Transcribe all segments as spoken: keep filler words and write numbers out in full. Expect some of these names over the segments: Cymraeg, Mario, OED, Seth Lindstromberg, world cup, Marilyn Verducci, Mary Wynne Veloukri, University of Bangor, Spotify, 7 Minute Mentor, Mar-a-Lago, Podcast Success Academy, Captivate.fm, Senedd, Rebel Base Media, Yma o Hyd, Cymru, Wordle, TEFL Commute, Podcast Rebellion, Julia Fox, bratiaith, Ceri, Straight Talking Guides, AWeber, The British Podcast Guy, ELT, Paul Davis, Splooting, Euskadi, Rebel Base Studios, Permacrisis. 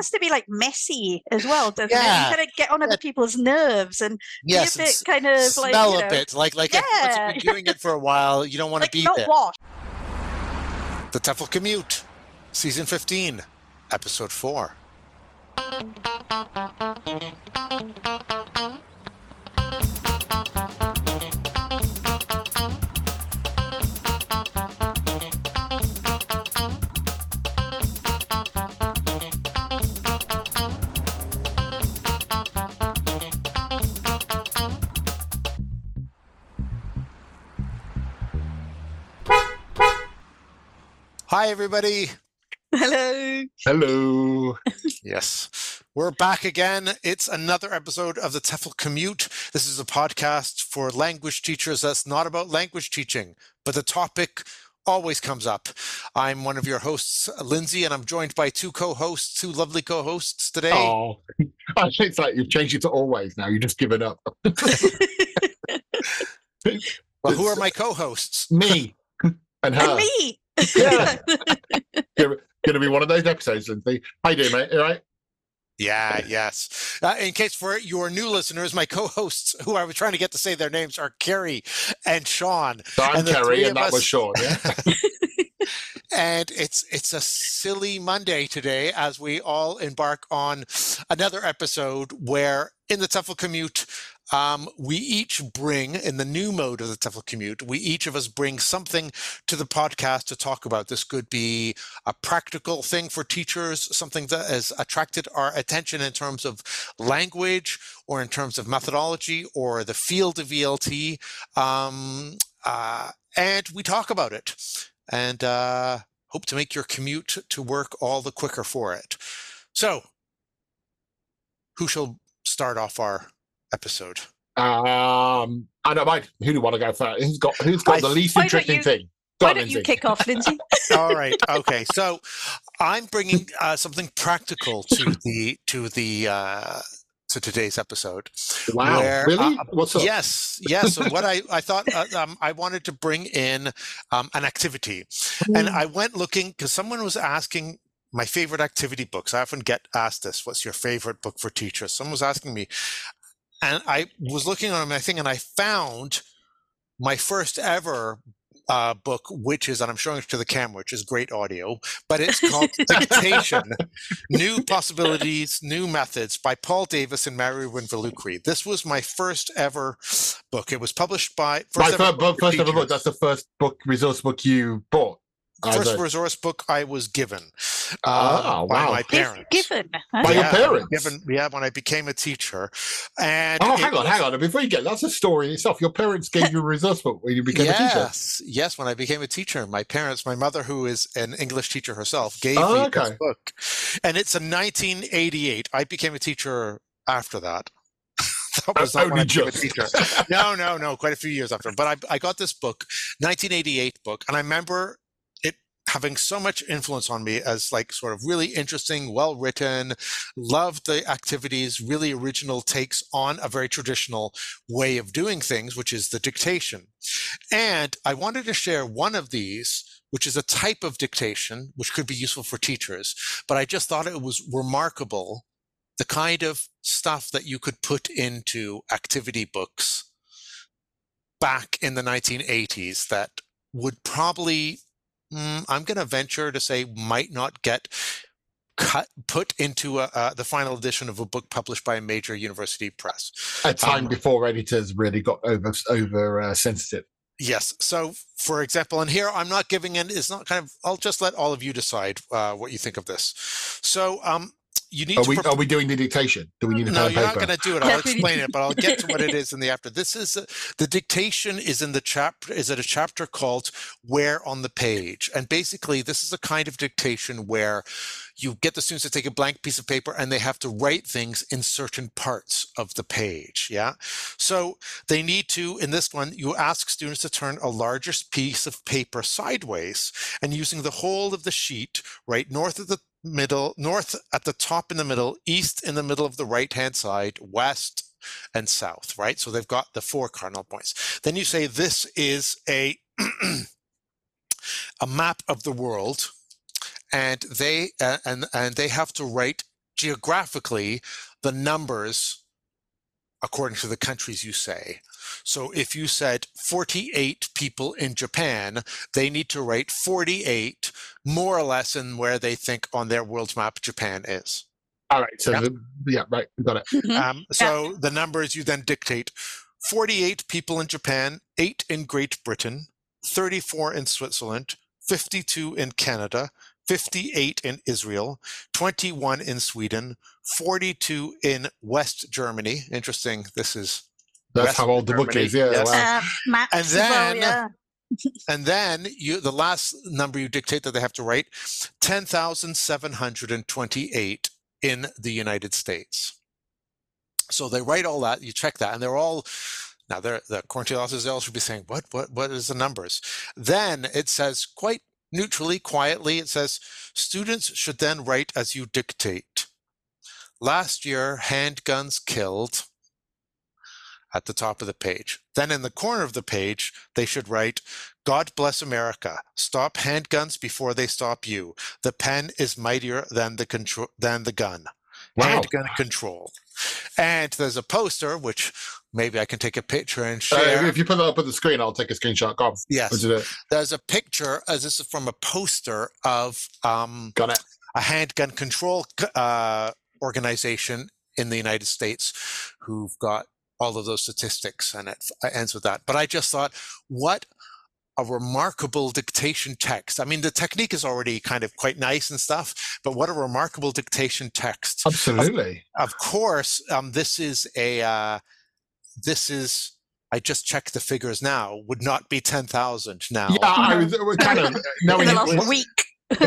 has to be like messy as well, doesn't yeah. it? You kind of get on other people's nerves and yes, be a bit kind of smell like smell you know, a bit like like yeah. if, once you've been doing it for a while, you don't want like to be not there. What? The TEFL Commute, Season fifteen, Episode four. Hi, everybody. Hello. Hello. Yes. We're back again. It's another episode of the TEFL Commute. This is a podcast for language teachers that's not about language teaching, but the topic always comes up. I'm one of your hosts, Lindsay, and I'm joined by two co-hosts, two lovely co-hosts today. Oh, I think it's like you've changed it to always now. You've just given up. Well, who are my co-hosts? Me. And her. And me. Yeah, going to be one of those episodes, Lindsay. How you doing, mate? All right? Yeah, yes. Uh, in case for your new listeners, my co-hosts, who I was trying to get to say their names, are Ceri and Sean. So I'm Ceri, and that us... was Sean. Yeah? And it's it's a silly Monday today as we all embark on another episode where in the TEFL Commute. Um, we each bring, in the new mode of the TEFL Commute, we each of us bring something to the podcast to talk about. This could be a practical thing for teachers, something that has attracted our attention in terms of language or in terms of methodology or the field of E L T. Um, uh, and we talk about it and uh, hope to make your commute to work all the quicker for it. So, who shall start off our episode? Um, I don't mind. Who do you want to go first? Who's got Who's got I, the least interesting you, thing? Go why on, don't Lindsay. You kick off, Lindsay? All right. Okay. So I'm bringing uh, something practical to the to the uh, to today's episode. Wow. Where, really? Uh, What's up? Yes. Yes. So what I I thought uh, um, I wanted to bring in um, an activity, mm. and I went looking because someone was asking. My favorite activity books. I often get asked this, what's your favorite book for teachers? Someone was asking me, and I was looking on my thing and I found my first ever uh, book, which is, and I'm showing it to the camera, which is great audio, but it's called Dictation, New Possibilities, New Methods by Paul Davis and Mary Wynne Veloukri. This was my first ever book. It was published by... First my ever first, book, first ever book, that's the first book resource book you bought. First resource book I was given uh, oh, by wow. my parents. Given huh? by yeah, your parents. Given, yeah, when I became a teacher. And oh, hang on, was, hang on. Before you get, that's a story in itself. Your parents gave you a resource book when you became yes, a teacher. Yes, yes. When I became a teacher, my parents, my mother, who is an English teacher herself, gave oh, me okay. this book, and it's a nineteen eighty-eight. I became a teacher after that. That was not when I became a teacher. No, no, no. Quite a few years after, but I, I got this book, nineteen eighty-eight book, and I remember having so much influence on me as like sort of really interesting, well-written, loved the activities, really original takes on a very traditional way of doing things, which is the dictation. And I wanted to share one of these, which is a type of dictation, which could be useful for teachers. But I just thought it was remarkable, the kind of stuff that you could put into activity books back in the nineteen eighties that would probably... Mm, I'm going to venture to say might not get cut put into a, uh, the final edition of a book published by a major university press. A time um, before editors really got over over uh, sensitive. Yes. So, for example, and here I'm not giving in. It's not kind of. I'll just let all of you decide uh, what you think of this. So, um, you need. Are, to we, prepare- are we doing the dictation? Do we need? A no, you're paper? Not going to do it. I'll explain it, but I'll get to what it is in the after. This is uh, the dictation is in the chapter. Is at a chapter called "Where on the Page," and basically this is a kind of dictation where you get the students to take a blank piece of paper and they have to write things in certain parts of the page. Yeah. So they need to, in this one, you ask students to turn a larger piece of paper sideways and using the whole of the sheet, right, north of the middle, north at the top in the middle, east in the middle of the right-hand side, west and south, right? So they've got the four cardinal points. Then you say this is a, a map of the world. And they uh, and and they have to write geographically the numbers according to the countries you say. So if you said forty-eight people in Japan, they need to rate forty-eight more or less in where they think on their world map Japan is. All right. So, yeah, the, yeah right. Got it. Mm-hmm. um, so yeah. The numbers you then dictate: forty-eight people in Japan, eight in Great Britain, thirty-four in Switzerland, fifty-two in Canada, fifty-eight in Israel, twenty-one in Sweden, forty-two in West Germany. Interesting. This is That's West how old Germany. The book is. Yeah. Yes. Wow. Uh, Max, and then, well, yeah. and then you, the last number you dictate that they have to write, ten thousand seven hundred twenty-eight in the United States. So they write all that, you check that, and they're all, now they're, the quarantine officers should be saying, what, what, what is the numbers? Then it says quite neutrally, quietly, it says, students should then write as you dictate. Last year, handguns killed, at the top of the page. Then in the corner of the page, they should write, God bless America. Stop handguns before they stop you. The pen is mightier than the control than the gun. Wow. Handgun control. And there's a poster, which maybe I can take a picture and share. Uh, if you put that up on the screen, I'll take a screenshot. Go on. Yes. There's a picture, as this is from a poster of um, Got it. a handgun control uh, organization in the United States who've got all of those statistics, and it ends with that. But I just thought, what a remarkable dictation text. I mean, the technique is already kind of quite nice and stuff, but what a remarkable dictation text. Absolutely. Of, of course, um, this is a, uh, this is, I just checked the figures now, would not be ten thousand now. Yeah, I was kind of, no, in the last week.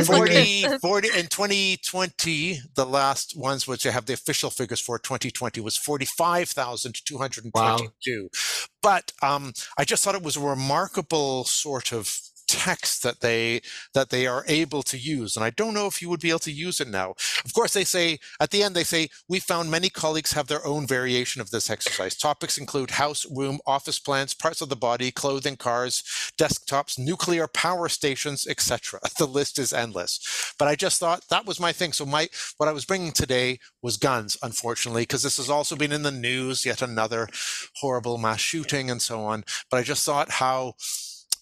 forty, forty, in twenty twenty, the last ones which I have the official figures for twenty twenty was forty-five thousand two hundred twenty-two. Wow. But um, I just thought it was a remarkable sort of text that they that they are able to use, and I don't know if you would be able to use it now. Of course, they say at the end, they say, we found many colleagues have their own variation of this exercise. Topics include house, room, office plans, parts of the body, clothing, cars, desktops, nuclear power stations, et cetera. The list is endless. But I just thought that was my thing. So my what I was bringing today was guns, unfortunately, because this has also been in the news, yet another horrible mass shooting and so on. But I just thought how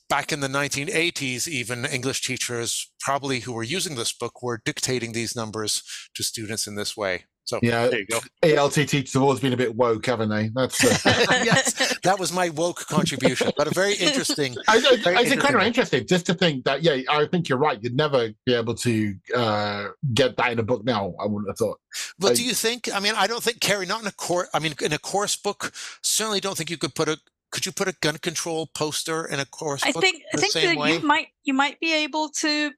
back in the nineteen eighties, even English teachers probably who were using this book were dictating these numbers to students in this way. So yeah, there you go. A L T teachers have always been a bit woke, haven't they? That's uh... yes, that was my woke contribution, but a very interesting. I, I, very I think interesting kind of interesting, just to think that. Yeah, I think you're right. You'd never be able to uh, get that in a book now. I wouldn't have thought. But I, do you think? I mean, I don't think, Ceri, not in a course. I mean, in a course book, certainly don't think you could put a. Could you put a gun control poster in a course book? I think I think that you might you might be able to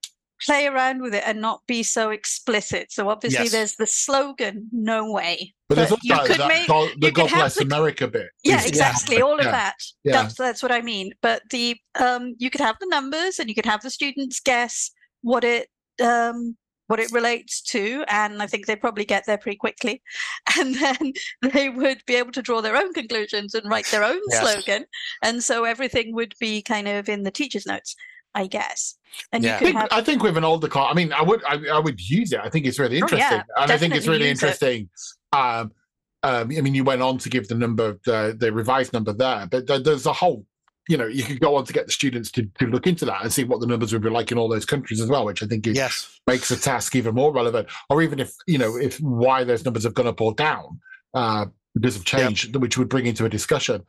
play around with it and not be so explicit. So obviously yes. There's the slogan, no way. But, but there's also that make, God, the God bless the, America bit. Yeah, is, exactly. Yeah. All of yeah. that. Yeah. That's that's what I mean. But the um, you could have the numbers and you could have the students guess what it um, what it relates to, and I think they probably get there pretty quickly, and then they would be able to draw their own conclusions and write their own yes. slogan, and so everything would be kind of in the teacher's notes, I guess. And yeah. you could I, think, have... I think with an older class, I mean, I would, I, I would use it. I think it's really interesting, oh, yeah. and Definitely I think it's really interesting. It. Um, um, I mean, you went on to give the number, the, the revised number there, but there's a whole. You know, you could go on to get the students to, to look into that and see what the numbers would be like in all those countries as well, which I think is, yes. makes the task even more relevant. Or even if, you know, if why those numbers have gone up or down uh, because of change, yep. which would bring into a discussion.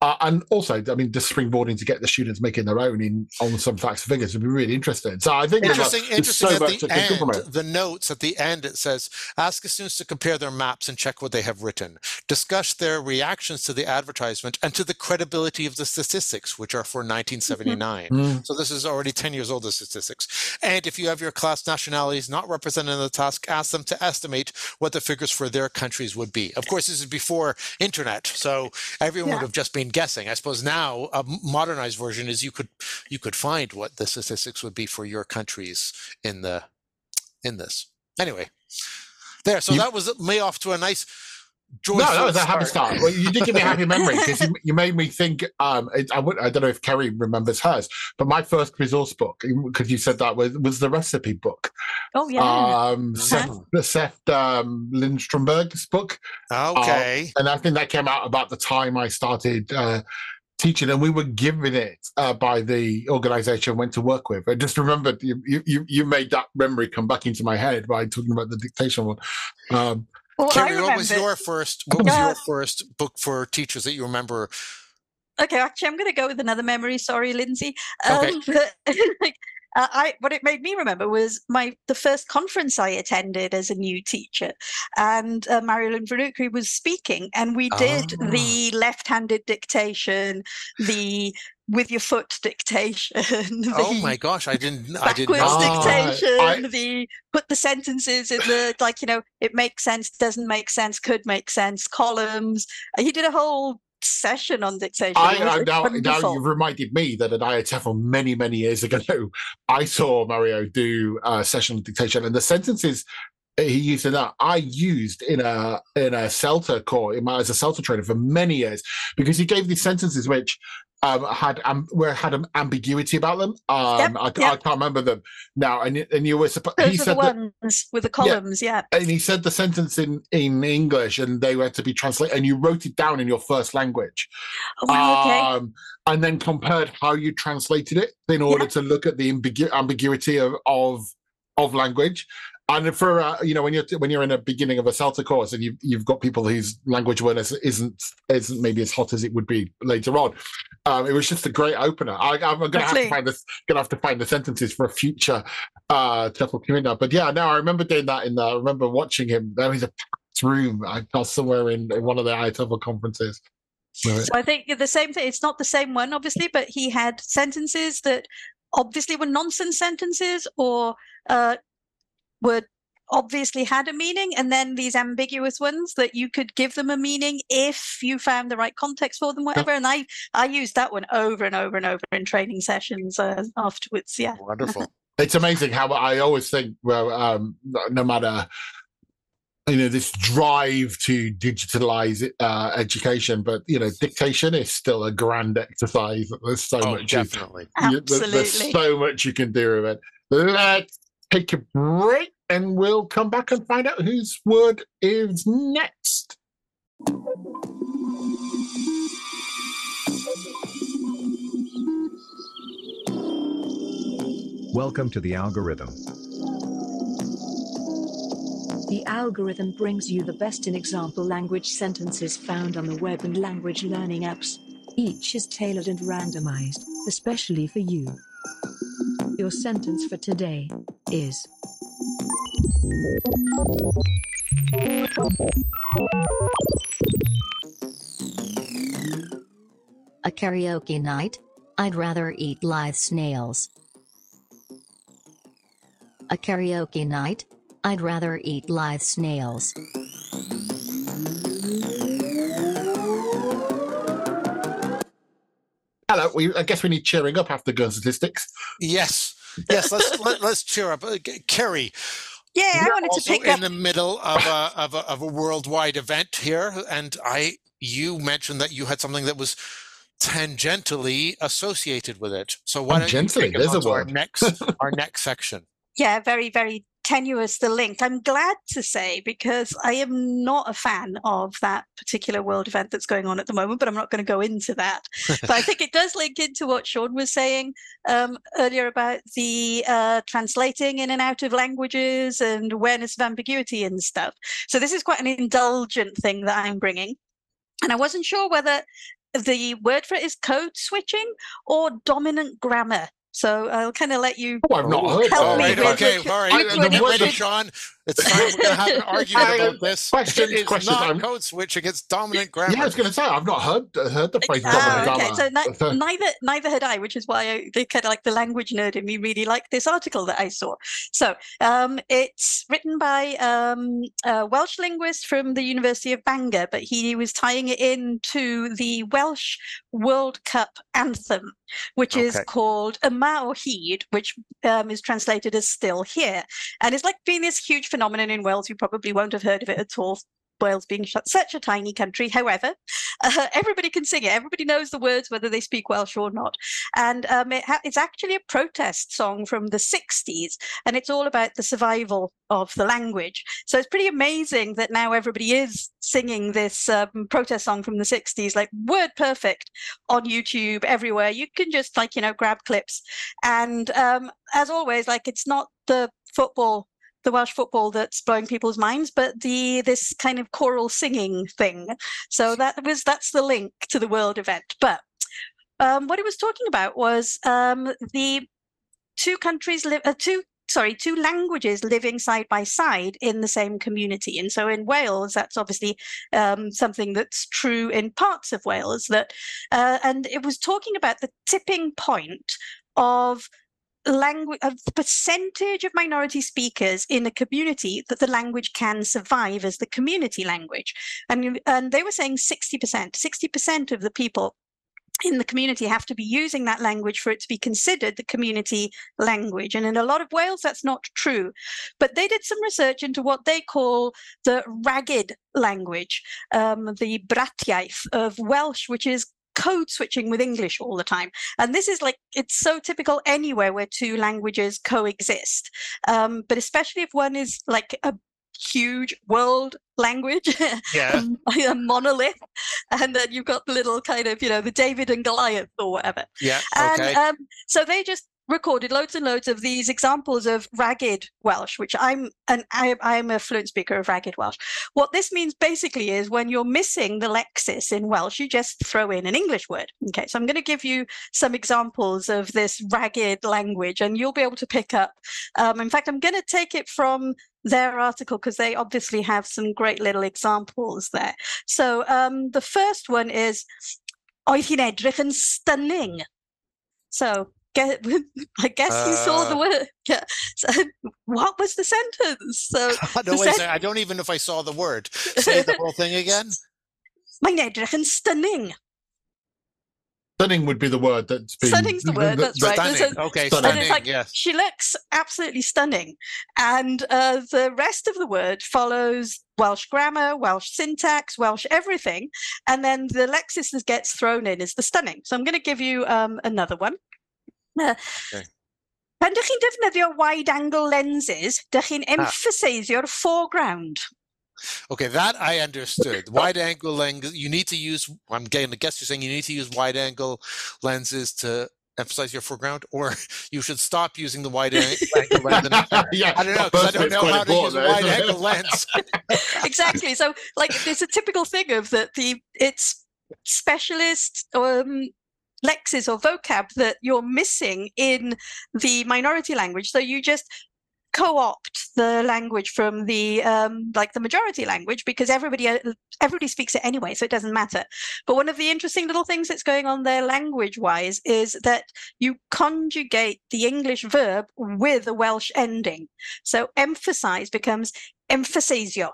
Uh, and also, I mean, the springboarding to get the students making their own in on some facts and figures would be really interesting. So I think interesting, there's, interesting there's so at much the I end, can the notes at the end, it says, ask the students to compare their maps and check what they have written. Discuss their reactions to the advertisement and to the credibility of the statistics, which are for nineteen seventy-nine. Mm-hmm. So this is already ten years old, the statistics. And if you have your class nationalities not represented in the task, ask them to estimate what the figures for their countries would be. Of course, this is before internet, so everyone yeah. would have just been guessing. I suppose now a modernized version is you could you could find what the statistics would be for your countries in the in this. Anyway, there. So you, that was me off to a nice Joyful no, that was a happy start. Well, you did give me a happy memory because you, you made me think. Um, it, I, would, I don't know if Ceri remembers hers, but my first resource book, because you said that, was, was the recipe book. Oh yeah, um, uh-huh. Seth, Seth um, Lindstromberg's book. Okay, uh, and I think that came out about the time I started uh, teaching, and we were given it uh, by the organisation I went to work with. I just remembered you, you, you made that memory come back into my head by talking about the dictation one. Um, Well, Ceri, I what was your first? What was yeah. your first book for teachers that you remember? Okay, actually, I'm going to go with another memory. Sorry, Lindsay. Okay. Um, but, like, uh, I what it made me remember was my the first conference I attended as a new teacher, and uh, Marilyn Verducci was speaking, and we did oh. the left-handed dictation, the with your foot dictation. Oh my gosh, I didn't I didn't know. dictation, I, I, the put the sentences in the, like, you know, it makes sense, doesn't make sense, could make sense, columns. He did a whole session on dictation. I, now, now you've reminded me that at I A T E F L many, many years ago, I saw Mario do a session on dictation, and the sentences he used in that I used in a in a CELTA course, as a CELTA trainer for many years, because he gave these sentences which Um, had um, where had an ambiguity about them. Um, yep, I, yep. I can't remember them now. And and you were supposed. Those he are said the ones that, with the columns, yeah. yeah. And he said the sentence in, in English, and they were to be translated. And you wrote it down in your first language. Oh, okay. Um, and then compared how you translated it in order yeah. to look at the ambigu- ambiguity of, of of language. And for uh, you know, when you're when you're in a beginning of a CELTA course, and you've you've got people whose language awareness isn't isn't maybe as hot as it would be later on. Um, it was just a great opener. I, I'm going to have to find this. Going to have to find the sentences for a future uh, TEFL community. But yeah, no, I remember doing that. In the, I remember watching him. There was a packed room. I was somewhere in, in one of the I A T E F L conferences. So I think the same thing. It's not the same one, obviously, but he had sentences that obviously were nonsense sentences or uh, were obviously had a meaning, and then these ambiguous ones that you could give them a meaning if you found the right context for them, whatever. And I, I used that one over and over and over in training sessions uh, afterwards. Yeah. Wonderful. It's amazing how I always think, well, um, no matter, you know, this drive to digitalize uh, education, but, you know, dictation is still a grand exercise. There's so oh, much. Definitely. You, Absolutely. There's so much you can do with it. Let's take a break, and we'll come back and find out whose word is next. Welcome to The Algorithm. The Algorithm brings you the best in example language sentences found on the web and language learning apps. Each is tailored and randomized, especially for you. Your sentence for today is... A karaoke night? I'd rather eat live snails. A karaoke night? I'd rather eat live snails. Hello, we, I guess we need cheering up after gun statistics. Yes, yes, let's let, let's cheer up. Ceri. Yeah, We're I wanted to pick in up in the middle of a, of a of a worldwide event here, and I you mentioned that you had something that was tangentially associated with it. So why tangentially, don't you take it to our next our next section? Yeah, very very tenuous the link. I'm glad to say, because I am not a fan of that particular world event that's going on at the moment, but I'm not going to go into that. But I think it does link into what Sean was saying um, earlier about the uh, translating in and out of languages and awareness of ambiguity and stuff. So this is quite an indulgent thing that I'm bringing. And I wasn't sure whether the word for it is code switching or dominant grammar. So I'll kind of let you. Oh, I've not heard. All right, okay, all right. Ready, Sean? It's time we're going to have an argument about this. Question is question not time. Code switch against dominant grammar. Yeah, I was going to say I've not heard heard the phrase ah, dominant okay. grammar. So ni- neither neither had I, which is why I, the kind of like the language nerd in me really liked this article that I saw. So um, it's written by um, a Welsh linguist from the University of Bangor, but he was tying it in to the Welsh World Cup anthem, which okay. is called Yma o Hyd, which um, is translated as "still here," and it's like being this huge phenomenon in Wales. You probably won't have heard of it at all Wales being such a tiny country. However, uh, everybody can sing it. Everybody knows the words, whether they speak Welsh or not. And um, it ha- it's actually a protest song from the sixties, and it's all about the survival of the language. So it's pretty amazing that now everybody is singing this um, protest song from the sixties, like word perfect, on YouTube, everywhere. You can just, like, you know, grab clips. And um, as always, like, it's not the football, the Welsh football, that's blowing people's minds, but the this kind of choral singing thing. So that was that's the link to the World event. But um, what it was talking about was um, the two countries, li- uh, two sorry, two languages living side by side in the same community. And so in Wales, that's obviously um, something that's true in parts of Wales. That uh, and it was talking about the tipping point of language, of the percentage of minority speakers in a community that the language can survive as the community language. And, and they were saying sixty percent, sixty percent of the people in the community have to be using that language for it to be considered the community language. And in a lot of Wales, that's not true. But they did some research into what they call the ragged language, um, the bratiaith of Welsh, which is code switching with English all the time. And this is like, it's so typical anywhere where two languages coexist. Um, but especially if one is like a huge world language, yeah. a, a monolith, and then you've got the little kind of, you know, the David and Goliath or whatever. Yeah. Okay. And um, so they just recorded loads and loads of these examples of ragged Welsh, which I'm an I, I'm a fluent speaker of ragged Welsh. What this means basically is when you're missing the lexis in Welsh, you just throw in an English word. Okay, so I'm going to give you some examples of this ragged language, and you'll be able to pick up. Um, in fact, I'm going to take it from their article because they obviously have some great little examples there. So um, the first one is Oedd hi'n edrych yn stunning. So I guess uh, you saw the word. Yeah. So, what was the sentence? So God, the no, sen- I don't even know if I saw the word. Say the whole thing again. Mae'n edrych yn stunning. Stunning would be the word that's been. Stunning's the word. That's right. Stunning. A, okay. Stunning. And it's like, yes. She looks absolutely stunning, and uh, the rest of the word follows Welsh grammar, Welsh syntax, Welsh everything, and then the lexis that gets thrown in is the stunning. So I'm going to give you um, another one. Okay. Pan dych chi'n defnyddio wide-angle lenses, dych chi'n emphasisio'r foreground. Okay, that I understood. Wide-angle lenses, you need to use, I'm getting the guess you're saying you need to use wide-angle lenses to emphasize your foreground, or you should stop using the wide-angle lens. Yeah, I don't know, because I don't know how to use a wide-angle lens. Exactly. So, like, it's a typical thing of that the it's specialist um lexis or vocab that you're missing in the minority language, so you just co-opt the language from the um like the majority language, because everybody everybody speaks it anyway, so it doesn't matter. But one of the interesting little things that's going on there language wise is that you conjugate the English verb with a Welsh ending, so emphasize becomes emphasisio.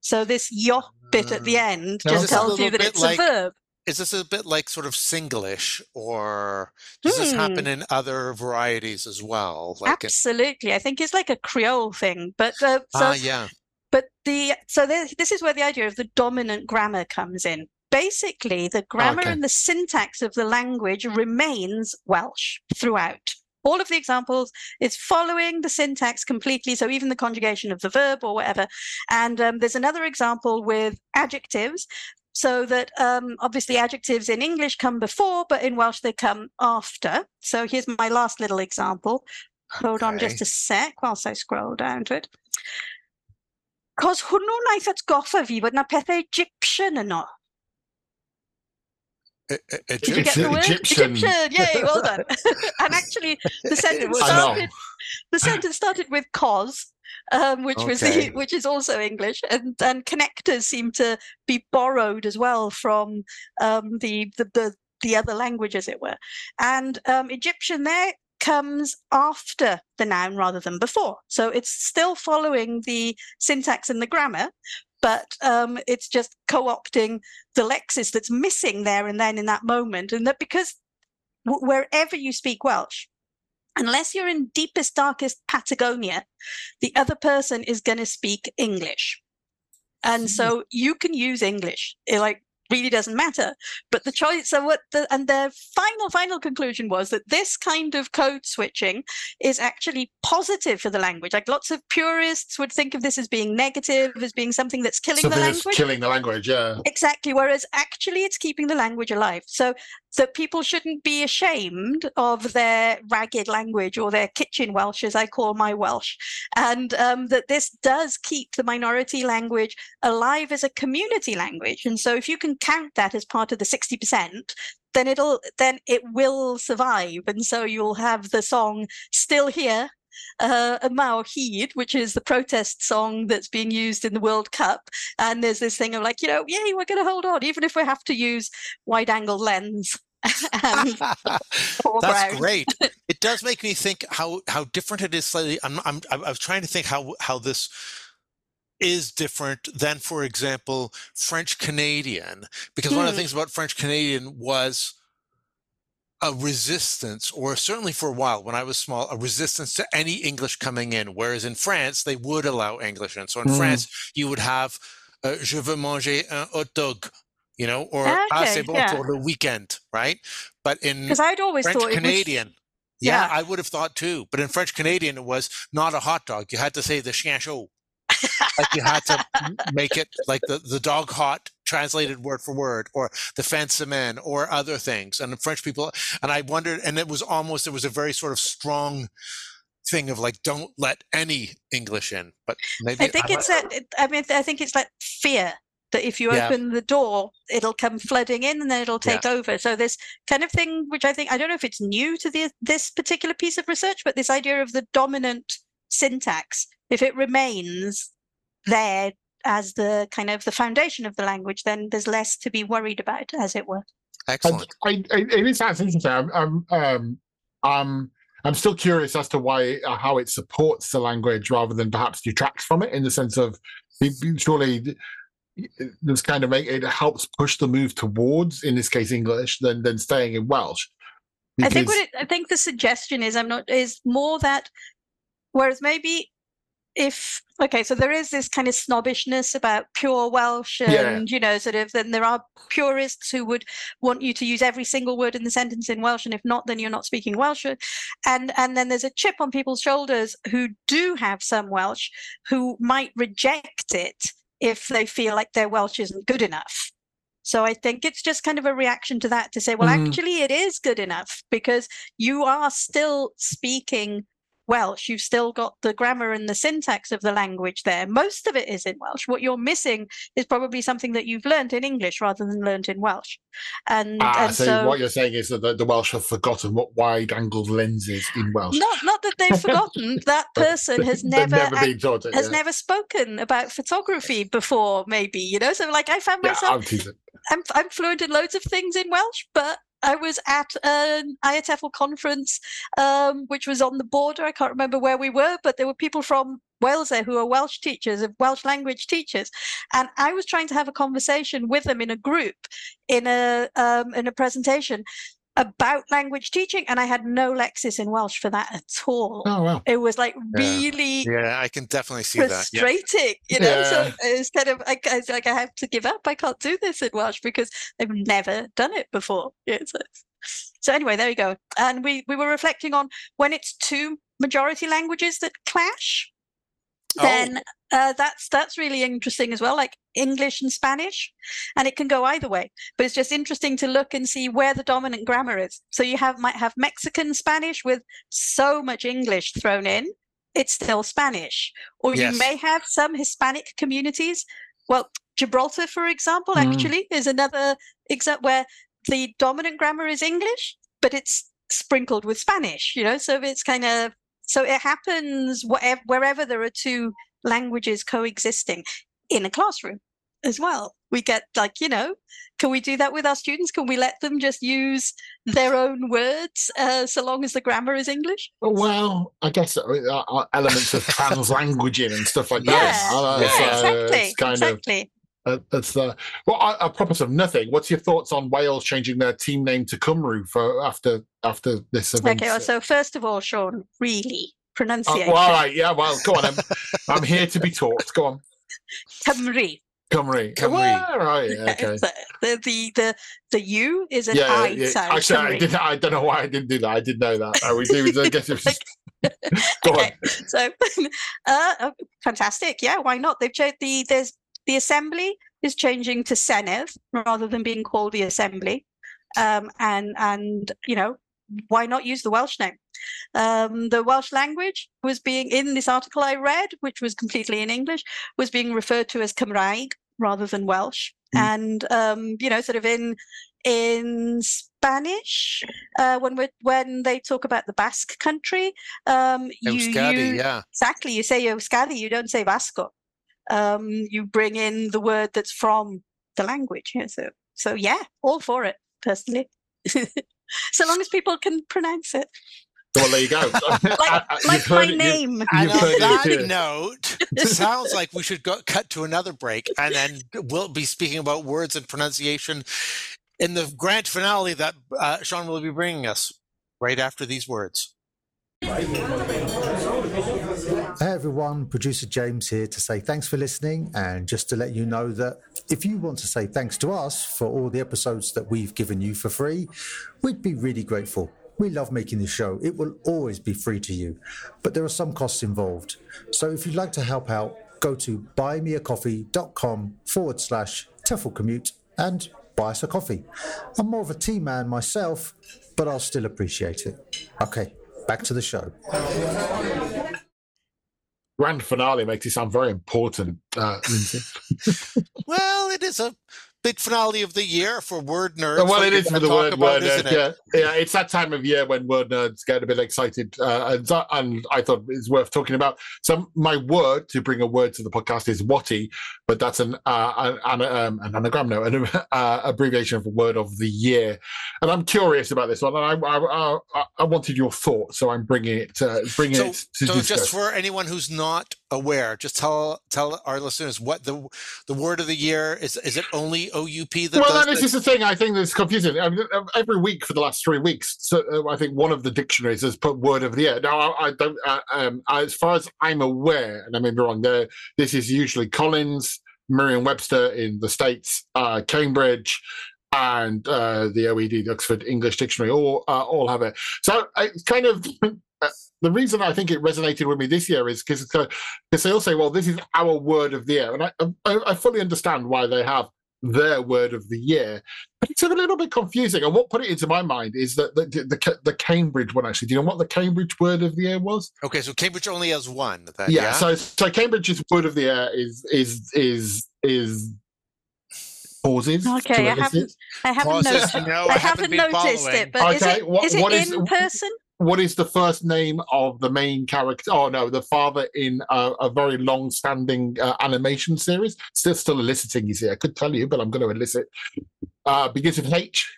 So this yo bit at the end just no, tells you that it's like- a verb. Is this a bit like sort of Singlish, or does hmm. this happen in other varieties as well? Like Absolutely. It- I think it's like a Creole thing. But uh, so, uh, yeah. But the so there, this is where the idea of the dominant grammar comes in. Basically, the grammar oh, okay. and the syntax of the language remains Welsh throughout. All of the examples is following the syntax completely, so even the conjugation of the verb or whatever. And um, there's another example with adjectives. So that um, obviously adjectives in English come before, but in Welsh they come after. So here's my last little example. Okay. Hold on just a sec whilst I scroll down to it. Cos hwnnw naeth atgoffa fi bod na pethau Egyptian yno. E- e- Egypt- Did you get the word? Egyptian. Egyptian. Yay, well done. And actually, the sentence started. The sentence started with cos. Um, which okay. was the, which is also English, and, and connectors seem to be borrowed as well from um, the, the the the other language, as it were. And um, Egyptian there comes after the noun rather than before, so it's still following the syntax and the grammar, but um, it's just co-opting the lexis that's missing there and then in that moment, and that because w- wherever you speak Welsh. Unless you're in deepest, darkest Patagonia, the other person is going to speak English. And so you can use English. It like really doesn't matter. But the choice, so what the, and their final, final conclusion was that this kind of code switching is actually positive for the language. Like lots of purists would think of this as being negative, as being something that's killing something the language. That's killing the language, yeah. Exactly. Whereas actually it's keeping the language alive. So that people shouldn't be ashamed of their ragged language or their kitchen Welsh, as I call my Welsh, and um, that this does keep the minority language alive as a community language. And so if you can count that as part of the sixty percent, then it'll then it will survive. And so you'll have the song still here, Uh, Yma o Hyd, which is the protest song that's being used in the World Cup. And there's this thing of like, you know, yay, we're going to hold on, even if we have to use wide angle lens. um, That's great. It does make me think how, how different it is slightly. I'm, I'm, I was trying to think how, how this is different than, for example, French Canadian, because mm. one of the things about French Canadian was a resistance, or certainly for a while when I was small, a resistance to any English coming in, whereas in France, they would allow English. And so in mm. France, you would have, uh, je veux manger un hot dog, you know, or okay, ah, c'est bon yeah. pour le weekend, right? But in I'd always French thought Canadian, was, yeah, yeah, I would have thought too. But in French Canadian, it was not a hot dog. You had to say the chien chaud. Like you had to make it like the, the dog hot, translated word for word, or the fancyman, or other things. And the French people, and I wondered, and it was almost, there was a very sort of strong thing of like, don't let any English in. But maybe I think I'm it's not... a, I mean, I think it's like fear that if you yeah. open the door, it'll come flooding in and then it'll take yeah. over. So this kind of thing, which I think, I don't know if it's new to the, this particular piece of research, but this idea of the dominant syntax, if it remains there as the kind of the foundation of the language, then there's less to be worried about, as it were. Excellent. I, I, it is that's interesting. I'm, I'm, um, I'm, I'm still curious as to why, uh, how it supports the language rather than perhaps detracts from it. In the sense of, surely this kind of it helps push the move towards, in this case, English, than than staying in Welsh. Because... I think what it, I think the suggestion is, I'm not is more that, whereas maybe. If okay, so there is this kind of snobbishness about pure Welsh, and yeah. you know, sort of. Then there are purists who would want you to use every single word in the sentence in Welsh, and if not, then you're not speaking Welsh. And and then there's a chip on people's shoulders who do have some Welsh, who might reject it if they feel like their Welsh isn't good enough. So I think it's just kind of a reaction to that, to say, well, mm. actually, it is good enough because you are still speaking Welsh, you've still got the grammar and the syntax of the language there. Most of it is in Welsh. What you're missing is probably something that you've learned in English rather than learned in Welsh. And, ah, and so, so what you're saying is that the, the Welsh have forgotten what wide-angled lens is in Welsh. Not, not that they've forgotten. That person has never never been taught it, has yeah. never spoken about photography before. Maybe you know. So like I found myself, yeah, I'm, I'm fluent in loads of things in Welsh, but. I was at an I A T E F L conference, um, which was on the border. I can't remember where we were, but there were people from Wales there who are Welsh teachers, Welsh language teachers. And I was trying to have a conversation with them in a group, in a um, in a presentation about language teaching. And I had no Lexis in Welsh for that at all. Oh, wow. It was like really yeah, yeah I can definitely see frustrating, that. Yeah. You know, yeah. So instead of, I, I was like, I have to give up. I can't do this in Welsh because I've never done it before. Yeah, so, so anyway, there you go. And we, we were reflecting on when it's two majority languages that clash, oh. then uh, that's, that's really interesting as well. Like, English and Spanish, and it can go either way, but it's just interesting to look and see where the dominant grammar is. So you have might have Mexican Spanish with so much English thrown in, it's still Spanish. Or yes. you may have some Hispanic communities. Well, Gibraltar, for example, mm. actually is another except where the dominant grammar is English, but it's sprinkled with Spanish, you know, so it's kind of, so it happens wherever, wherever there are two languages coexisting in a classroom as well. We get like, you know, can we do that with our students? Can we let them just use their own words uh, so long as the grammar is English? Well, I guess uh, elements of translanguaging and stuff like that. Yeah, uh, yeah so exactly. It's kind exactly. of, uh, it's, uh, well, a, a purpose of nothing. What's your thoughts on Wales changing their team name to Cymru for after after this event? Okay, well, so first of all, Sean, really, pronunciation. Oh, well, all right, yeah, well, go on. I'm, I'm here to be taught. Go on. Cymru. Cymru. Cymru. Well, right, okay. The, the, the, the U is an yeah, I yeah. sound. Actually, I, did, I don't know why I didn't do that. I did know that. I was, it was, I guess it was just... Go okay. on. So, uh, oh, fantastic. Yeah, why not? They've changed the, there's, the Assembly is changing to Senedd rather than being called the Assembly. Um, and, and, you know, why not use the Welsh name? Um, the Welsh language was being, in this article I read, which was completely in English, was being referred to as Cymraeg rather than Welsh. Mm. And, um, you know, sort of in in Spanish, uh, when we when they talk about the Basque country, um, Euskadi, you, you, yeah. Exactly, you say Euskadi, you don't say Vasco. Um, you bring in the word that's from the language. Yeah, so, so, yeah, all for it, personally. So long as people can pronounce it. Well, there you go. Like, I, I, like my it, name. You, and on that note, sounds like we should go, cut to another break, and then we'll be speaking about words and pronunciation in the grand finale that uh, Sean will be bringing us right after these words. Hey everyone, producer James here to say thanks for listening, and just to let you know that if you want to say thanks to us for all the episodes that we've given you for free, we'd be really grateful. We love making this show. It will always be free to you, but there are some costs involved. So if you'd like to help out, go to buymeacoffee.com forward slash TEFLcommute and buy us a coffee. I'm more of a tea man myself, but I'll still appreciate it. Okay, back to the show. Grand finale makes it sound very important. Uh, well, it is a big finale of the year for word nerds. Well, it is for the word, about, word nerds. It? Yeah. yeah, it's that time of year when word nerds get a bit excited, uh, and, and I thought it's worth talking about. So my word to bring a word to the podcast is "watty," but that's an uh, an, um, an anagram, no, an uh, abbreviation for word of the year. And I'm curious about this one, and I I, I, I wanted your thoughts, so I'm bringing it uh, bringing so, it. To so discuss. Just for anyone who's not aware, just tell tell our listeners what the the word of the year is. Is it only O U P that well, this is the thing I think that's confusing. I mean, every week for the last three weeks, so uh, I think one of the dictionaries has put word of the year. Now, I, I don't, uh, um, as far as I'm aware, and I may be wrong, there, this is usually Collins, Merriam-Webster in the States, uh, Cambridge, and uh, the O E D, the Oxford English Dictionary, all, uh, all have it. So it's kind of. The reason I think it resonated with me this year is because they all say, well, this is our word of the year. And I, I, I fully understand why they have their word of the year. But it's a little bit confusing. And what put it into my mind is that the, the, the Cambridge one, actually. Do you know what the Cambridge word of the year was? Okay, so Cambridge only has one. Then, yeah, yeah, so so Cambridge's word of the year is is is is pauses. Okay, I haven't, I haven't noticed, no, I haven't I haven't noticed it. But okay, is it, what, is it what in is, person? What is the first name of the main character? Oh, no, the father in a, a very long-standing uh, animation series. Still still eliciting, you see. I could tell you, but I'm going to elicit. Uh, begins with H.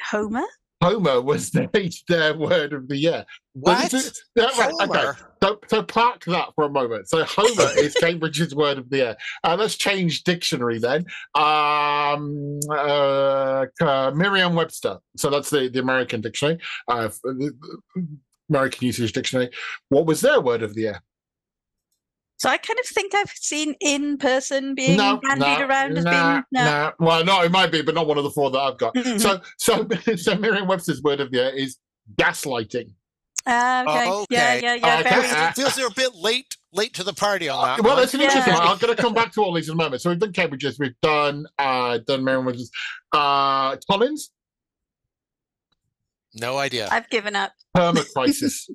Homer? Homer was the, their word of the year. What? Is, yeah, right, okay, so, so park that for a moment. So Homer is Cambridge's word of the year. Uh, let's change dictionary then. Um, uh, uh, Merriam-Webster. So that's the, the American dictionary, uh, American usage dictionary. What was their word of the year? So I kind of think I've seen in person being no, bandied no, around as no, being no. no. Well, no, it might be, but not one of the four that I've got. Mm-hmm. So, so, so Merriam-Webster's word of the year is gaslighting. Uh, okay. Uh, okay. Yeah, yeah, yeah. Okay. It feels they're a bit late, late to the party on that. Uh, well, that's an interesting yeah. one. I'm going to come back to all these in a moment. So we've done Cambridge's, we've done uh, done Merriam-Webster's, uh, Collins. No idea. I've given up. Permacrisis.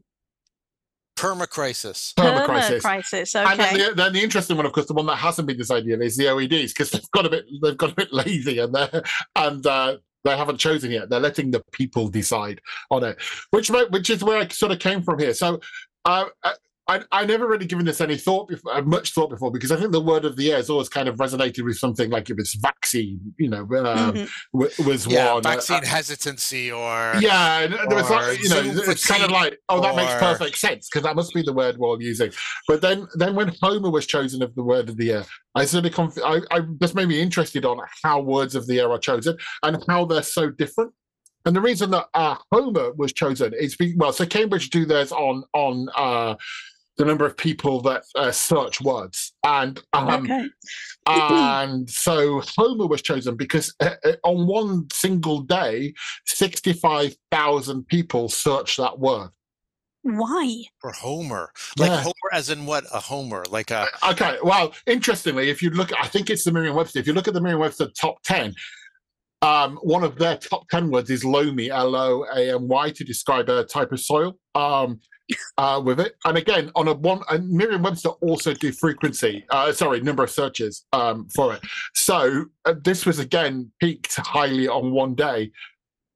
Permacrisis. Permacrisis. Permacrisis. Okay. And then the, then the interesting one, of course, the one that hasn't been decided is the O E Ds, because they've got a bit, they've got a bit lazy, and they and uh, they haven't chosen yet. They're letting the people decide on it, which which is where I sort of came from here. So uh, I I never really given this any thought, before, much thought before, because I think the word of the year has always kind of resonated with something like if it's vaccine, you know, um, mm-hmm. w- was yeah, one vaccine uh, hesitancy or yeah, and there was like, you know, it's kind of like oh, that or... makes perfect sense because that must be the word we're all using. But then, then when Homer was chosen as the word of the year, I sort of conf- I, I this made me interested on how words of the year are chosen and how they're so different. And the reason that uh, Homer was chosen is be- well, so Cambridge do theirs on on. Uh, the number of people that uh, search words. And um, okay. and so Homer was chosen because uh, on one single day, sixty-five thousand people searched that word. Why? For Homer. Like yeah. Homer as in what? A Homer? Like a... Okay, well, interestingly, if you look, I think it's the Merriam-Webster. If you look at the Merriam-Webster top ten, Um, one of their top ten words is loamy, L O A M Y, to describe a type of soil um, uh, with it. And again, on a one, and Merriam-Webster also do frequency, uh, sorry, number of searches um, for it. So uh, this was, again, peaked highly on one day.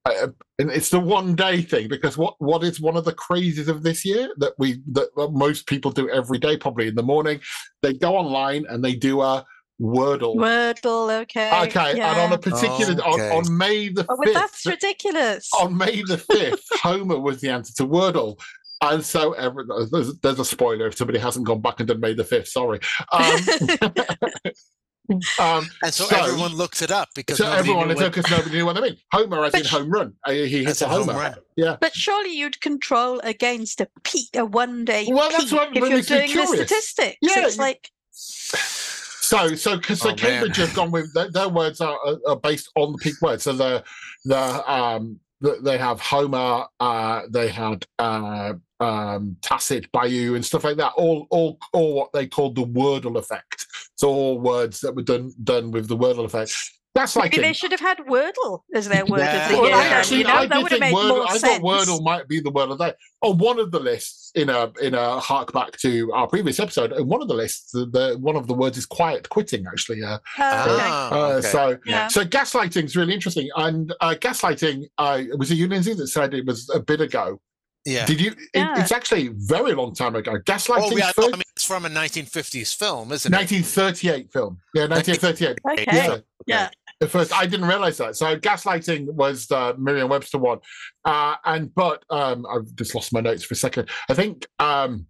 Uh, and it's the one day thing, because what, what is one of the crazes of this year that we that most people do every day, probably in the morning? They go online and they do a Wordle. Wordle, okay. Okay, yeah. And on a particular, oh, okay. on, on May the fifth. Oh, that's ridiculous. On May the fifth, Homer was the answer to Wordle. And so, every, there's, there's a spoiler if somebody hasn't gone back and done May the fifth, sorry. Um, um, and so, so everyone looked it up because so nobody everyone knew what... because nobody knew what I mean. Homer as but in home run. He hits a homer. Home run. Yeah. But surely you'd control against a peak, a one-day well, peak that's what if you're doing the statistics. Yeah, it's you... like... So, so, so oh, Cambridge man. have gone with their, their words are, are based on the peak words. So the the um the, they have Homer, uh, they had uh, um, Tacit, Bayou, and stuff like that. All all all what they called the Wordle effect. So all words that were done done with the Wordle effect. That's like maybe they should have had Wordle as their word yeah. of the year. Well, actually, you know, I that would have made Wordle, more I sense. I thought Wordle might be the word of the day. On one of the lists, in a in a hark back to our previous episode, on one of the lists, the, the one of the words is quiet quitting. Actually, uh, oh, uh, okay. uh, okay. so yeah. so gaslighting is really interesting, and uh, gaslighting uh, was a Lindsay that said it was a bit ago. Yeah, did you? Yeah. It, it's actually very long time ago. Gaslighting. Oh, yeah, I mean, it's from a nineteen fifties film, isn't it? nineteen thirty-eight film. Yeah, nineteen thirty-eight. Okay. Yeah. Okay. yeah. At first, I didn't realize that. So, gaslighting was the Merriam-Webster one, uh, and but um, I've just lost my notes for a second. I think um,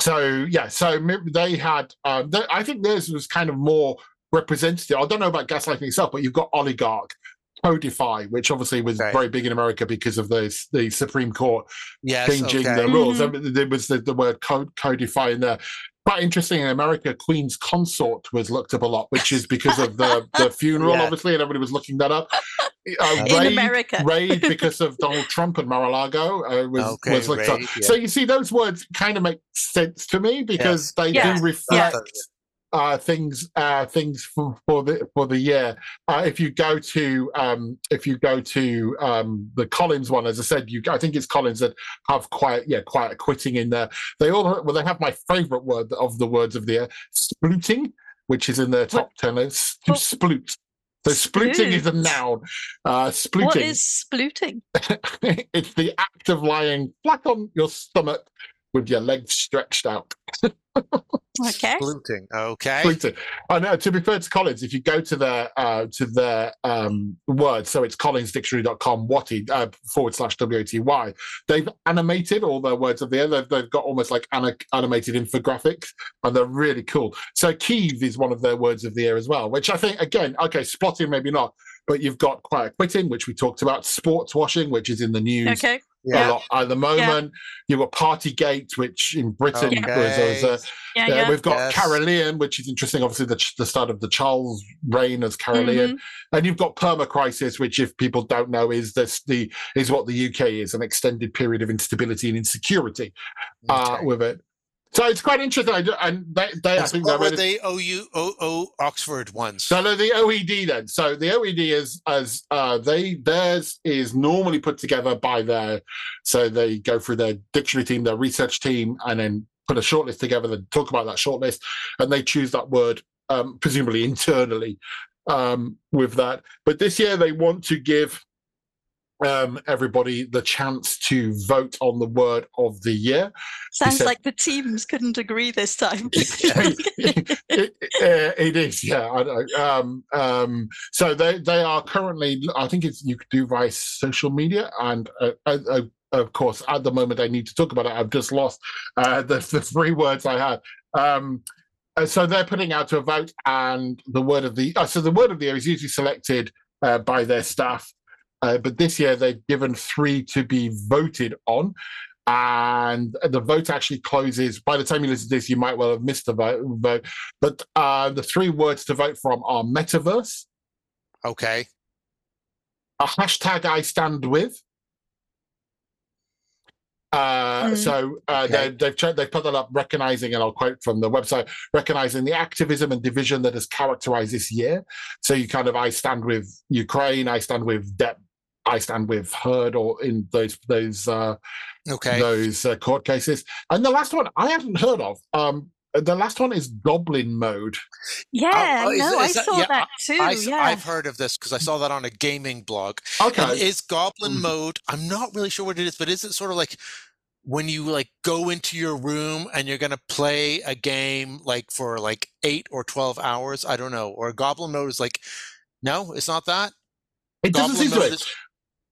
so. Yeah. So they had. Um, they, I think theirs was kind of more representative. I don't know about gaslighting itself, but you've got oligarch. Codify, which obviously was right. very big in America because of the the Supreme Court yes, changing okay. the rules. Mm-hmm. I mean, there was the, the word code, codify in there. Quite interesting in America, Queen's Consort was looked up a lot, which is because of the, the funeral, yeah. obviously, and everybody was looking that up. Uh, in raid, America. Raid because of Donald Trump and Mar-a-Lago uh, was, okay, was looked raid, up. Yeah. So you see, those words kind of make sense to me because yeah. they yeah. do reflect... Yeah. Uh, things, uh, things for, for the for the year. Uh, if you go to um, if you go to um, the Collins one, as I said, you I think it's Collins that have quiet, yeah, quiet quitting in there. They all well, they have my favourite word of the words of the year, splooting, which is in their top ten. It's to sploot. So splooting is a noun. Uh, splooting. What is splooting? It's the act of lying flat on your stomach with your legs stretched out. Okay. Splooting. Okay. Splooting. I know. To be fair to Collins, if you go to their uh, to their um, words, so it's collins dictionary dot com Watty uh, forward slash W O T Y. They've animated all their words of the year. They've, they've got almost like an, animated infographics, and they're really cool. So Keeve is one of their words of the year as well, which I think again, okay, spotting maybe not, but you've got quiet quitting, which we talked about, sports washing, which is in the news. Okay. Yeah. A lot at the moment. Yeah. You've got Partygate, which in Britain okay. was, was a, yeah, yeah. Uh, we've got yes. Carolean, which is interesting, obviously the, the start of the Charles reign as Carolean. Mm-hmm. And you've got permacrisis, which if people don't know is this the is what the U K is, an extended period of instability and insecurity uh, okay. with it. So it's quite interesting, and they, they I think what were the O U O O Oxford ones? So no, the O E D then. So the O E D is as uh, they theirs is normally put together by their, so they go through their dictionary team, their research team, and then put a shortlist together. They talk about that shortlist, and they choose that word um, presumably internally um, with that. But this year they want to give Um, everybody the chance to vote on the word of the year. Sounds said, like the teams couldn't agree this time. it, it, it is, yeah. I know. Um, um, so they they are currently. I think it's you could do via social media, and uh, uh, of course, at the moment I need to talk about it. I've just lost uh, the the three words I had. Um, so they're putting out to a vote, and the word of the uh, so the word of the year is usually selected uh, by their staff. Uh, but this year they've given three to be voted on, and the vote actually closes. By the time you listen to this, you might well have missed the vote. But uh, the three words to vote from are metaverse. Okay. A hashtag I stand with. Uh, mm. So uh, okay. they, they've checked, they've put that up, recognizing, and I'll quote from the website, recognizing the activism and division that has characterized this year. So you kind of, I stand with Ukraine, I stand with debt, I stand with Heard, or in those those uh, okay. those uh, court cases. And the last one I haven't heard of. Um, the last one is Goblin Mode. Yeah, uh, is, no, is I that, saw yeah, that too. I, I, yeah. I've heard of this because I saw that on a gaming blog. Okay, and is Goblin mm. Mode? I'm not really sure what it is, but is it sort of like when you like go into your room and you're going to play a game like for like eight or twelve hours? I don't know. Or Goblin Mode is like, no, it's not that. It Goblin doesn't seem to it.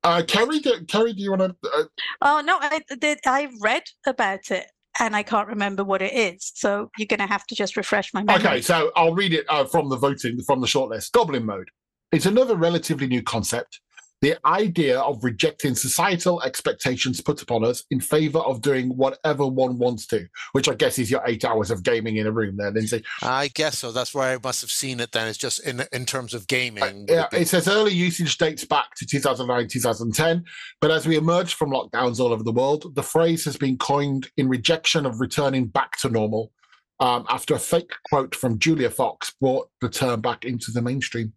Uh, Ceri, do, Ceri, do you want to? Uh... Oh no, I, I read about it and I can't remember what it is. So you're going to have to just refresh my memory. Okay, so I'll read it uh, from the voting from the shortlist. Goblin Mode is another relatively new concept. The idea of rejecting societal expectations put upon us in favor of doing whatever one wants to, which I guess is your eight hours of gaming in a room there, Lindsay. I guess so. That's where I must have seen it then. It's just in in terms of gaming. Uh, yeah, it says early usage dates back to two thousand nine, two thousand ten. But as we emerge from lockdowns all over the world, the phrase has been coined in rejection of returning back to normal um, after a fake quote from Julia Fox brought the term back into the mainstream.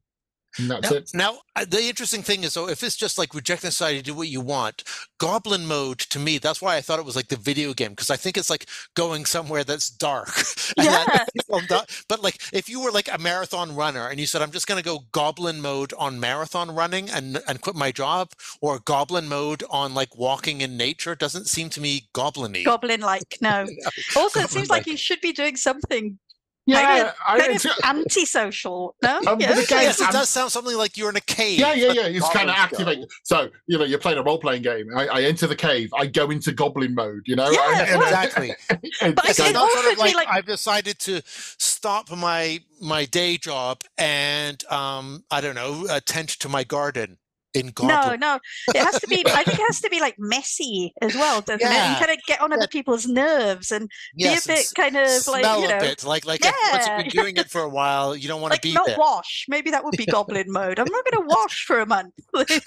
And that's now, it. Now, the interesting thing is, though, if it's just like rejecting society, do what you want, Goblin Mode, to me, that's why I thought it was like the video game, because I think it's like going somewhere that's dark. Yeah. That, but like if you were like a marathon runner and you said, I'm just going to go Goblin Mode on marathon running and, and quit my job, or Goblin Mode on like walking in nature, doesn't seem to me goblin-y. Goblin-like, no. no. Also, it seems like you should be doing something. Yeah, kind of, kind of antisocial. No, um, yeah. But again, yes, it um, does sound something like you're in a cave. Yeah, yeah, yeah. It's kind of activating. So you know, you're playing a role-playing game. I, I enter the cave. I go into Goblin Mode. You know, yeah, I, exactly. But it's not sort of like, like I've decided to stop my my day job and um I don't know, attend to my garden. In Goblin. No, no, it has to be. I think it has to be like messy as well, doesn't yeah. it? You kind of get on other people's nerves and yes, be a bit kind of like you know, a bit. like like yeah. once you've been doing it for a while, you don't want like to be not there. Wash. Maybe that would be Goblin Mode. I'm not going to wash for a month.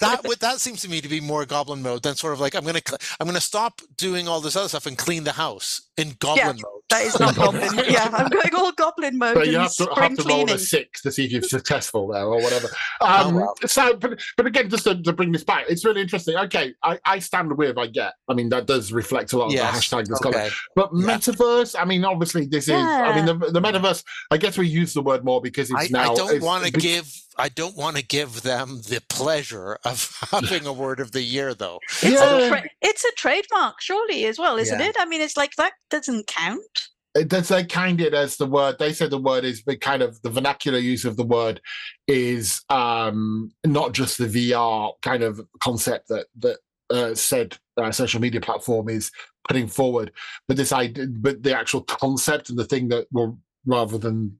that would that seems to me to be more Goblin Mode than sort of like I'm going to I'm going to stop doing all this other stuff and clean the house in Goblin yeah, Mode. That is not Goblin. Yeah, I'm going all Goblin Mode. But you have to, have to roll a six to see if you're successful there or whatever. Um, oh, wow. So, but, but again. Just to, to bring this back, it's really interesting. Okay, I, I stand with, I get. I mean, that does reflect a lot of yes. the hashtag that's okay. But metaverse, I mean, obviously this yeah. is, I mean, the, the metaverse, I guess we use the word more because it's I, now. I don't want to give, I don't want to give them the pleasure of having a word of the year, though. It's, yeah. a, tra- it's a trademark, surely, as well, isn't yeah. it? I mean, it's like, that doesn't count. That's they kind it as the word. They said the word is the kind of the vernacular use of the word is um, not just the V R kind of concept that that uh, said uh, social media platform is putting forward, but this idea, but the actual concept and the thing that will rather than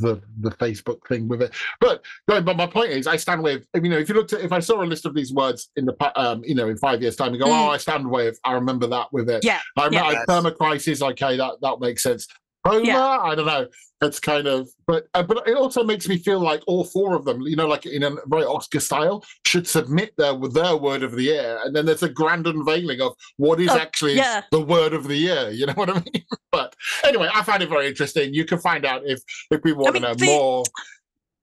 the the Facebook thing with it. But but my point is, I stand with. You know, if you looked at if I saw a list of these words in the um, you know, in five years' time, and go, mm. oh, I stand with. I remember that with it. Yeah. I remember yeah, perma crisis. Okay, that that makes sense. Roma, yeah. I don't know. It's kind of, but uh, but it also makes me feel like all four of them, you know, like in a very Oscar style, should submit their their word of the year, and then there's a grand unveiling of what is oh, actually yeah. the word of the year. You know what I mean? But anyway, I found it very interesting. You can find out if if we want I mean, to know the, more.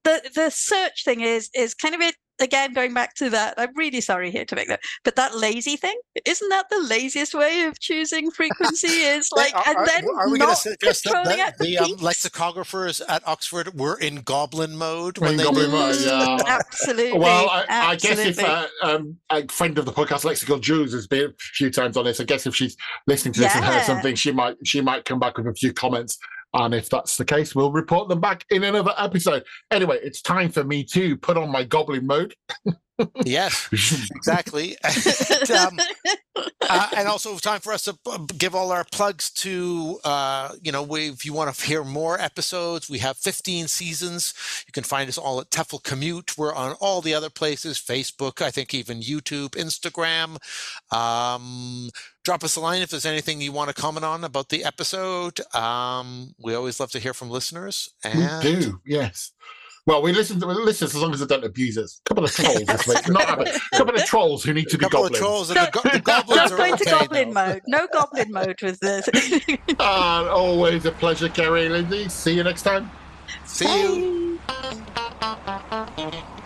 The the search thing is is kind of it. Again, going back to that, I'm really sorry here to make that, but that lazy thing, isn't that the laziest way of choosing frequency? Is like, are, and then are, are we not controlling that, that the, the um, lexicographers at Oxford were in Goblin Mode when in they Goblin Mode, yeah. Absolutely. Well, I, absolutely. I guess if uh, um, a friend of the podcast, Lexical Jews, has been a few times on this. I guess if she's listening to this yeah. and heard something, she might she might come back with a few comments. And if that's the case, we'll report them back in another episode. Anyway, it's time for me to put on my Goblin Mode. Yes, exactly. and, um, uh, and also time for us to give all our plugs to, uh, you know, we, if you want to hear more episodes, we have fifteen seasons. You can find us all at T E F L Commute. We're on all the other places, Facebook, I think even YouTube, Instagram, um, Drop us a line if there's anything you want to comment on about the episode. Um, we always love to hear from listeners. And... We do, yes. Well, we listen to we listen as long as they don't abuse us. A couple of trolls this week. Not a couple of trolls who need to be goblins. A couple of trolls and the, go- the goblins Just are going okay to goblin now. Mode. No goblin mode with this. And always a pleasure, Ceri and Lindsay. See you next time. See Bye. You.